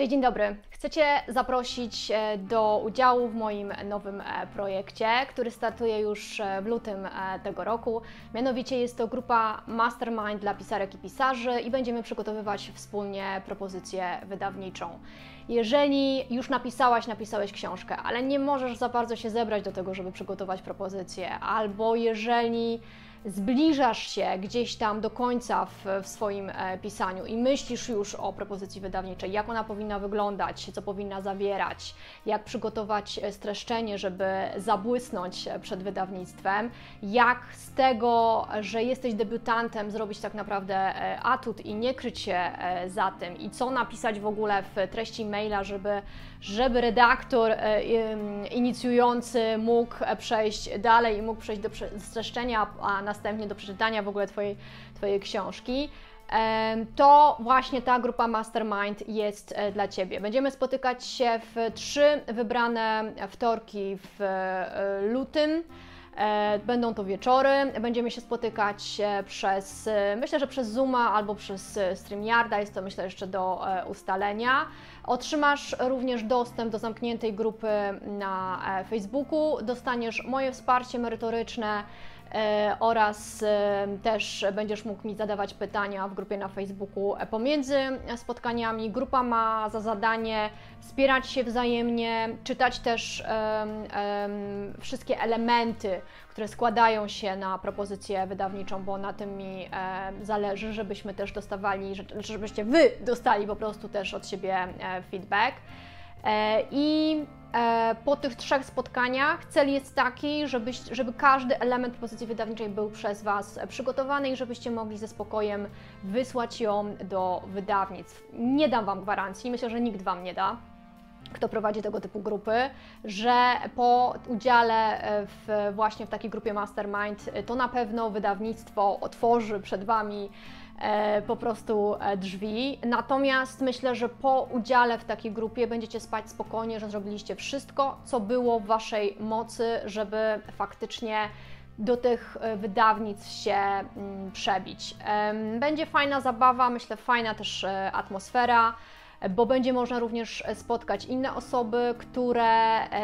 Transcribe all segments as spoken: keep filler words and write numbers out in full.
Cześć, dzień dobry. Chcę Cię zaprosić do udziału w moim nowym projekcie, który startuje już w lutym tego roku. Mianowicie jest to grupa Mastermind dla pisarek i pisarzy i będziemy przygotowywać wspólnie propozycję wydawniczą. Jeżeli już napisałaś, napisałeś książkę, ale nie możesz za bardzo się zebrać do tego, żeby przygotować propozycję, albo jeżeli zbliżasz się gdzieś tam do końca w, w swoim pisaniu i myślisz już o propozycji wydawniczej, jak ona powinna wyglądać, co powinna zawierać, jak przygotować streszczenie, żeby zabłysnąć przed wydawnictwem, jak z tego, że jesteś debiutantem, zrobić tak naprawdę atut i nie kryć się za tym i co napisać w ogóle w treści maila, żeby, żeby redaktor inicjujący mógł przejść dalej i mógł przejść do streszczenia, a następnie do przeczytania w ogóle Twojej, twojej książki, to właśnie ta grupa Mastermind jest dla Ciebie. Będziemy spotykać się w trzy wybrane wtorki w lutym. Będą to wieczory, będziemy się spotykać przez, myślę, że przez Zooma albo przez StreamYarda, jest to myślę jeszcze do ustalenia. Otrzymasz również dostęp do zamkniętej grupy na Facebooku, dostaniesz moje wsparcie merytoryczne oraz też będziesz mógł mi zadawać pytania w grupie na Facebooku pomiędzy spotkaniami. Grupa ma za zadanie wspierać się wzajemnie, czytać też um, um, wszystkie elementy, które składają się na propozycję wydawniczą, bo na tym mi e, zależy, żebyśmy też dostawali, żebyście Wy dostali po prostu też od siebie e, feedback. E, i Po tych trzech spotkaniach cel jest taki, żeby, żeby każdy element propozycji wydawniczej był przez Was przygotowany i żebyście mogli ze spokojem wysłać ją do wydawnictw. Nie dam Wam gwarancji, myślę, że nikt Wam nie da, kto prowadzi tego typu grupy, że po udziale w, właśnie w takiej grupie Mastermind to na pewno wydawnictwo otworzy przed Wami po prostu drzwi. Natomiast myślę, że po udziale w takiej grupie będziecie spać spokojnie, że zrobiliście wszystko, co było w Waszej mocy, żeby faktycznie do tych wydawnictw się przebić. Będzie fajna zabawa, myślę, fajna też atmosfera, bo będzie można również spotkać inne osoby, które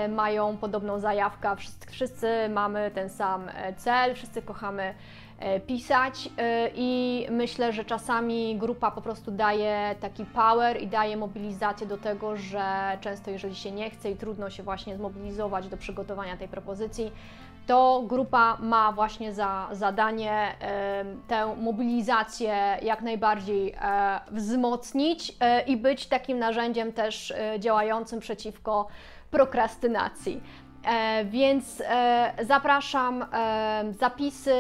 mają podobną zajawkę. Wszyscy mamy ten sam cel, wszyscy kochamy pisać i myślę, że czasami grupa po prostu daje taki power i daje mobilizację do tego, że często jeżeli się nie chce i trudno się właśnie zmobilizować do przygotowania tej propozycji, to grupa ma właśnie za zadanie tę mobilizację jak najbardziej wzmocnić i być takim narzędziem też działającym przeciwko prokrastynacji. Więc zapraszam, zapisy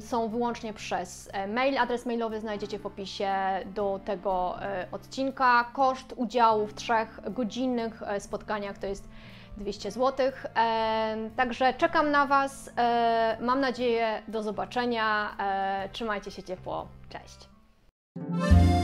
są wyłącznie przez mail, adres mailowy znajdziecie w opisie do tego odcinka. Koszt udziału w trzech godzinnych spotkaniach to jest dwieście złotych. Także czekam na Was, mam nadzieję do zobaczenia, trzymajcie się ciepło, cześć!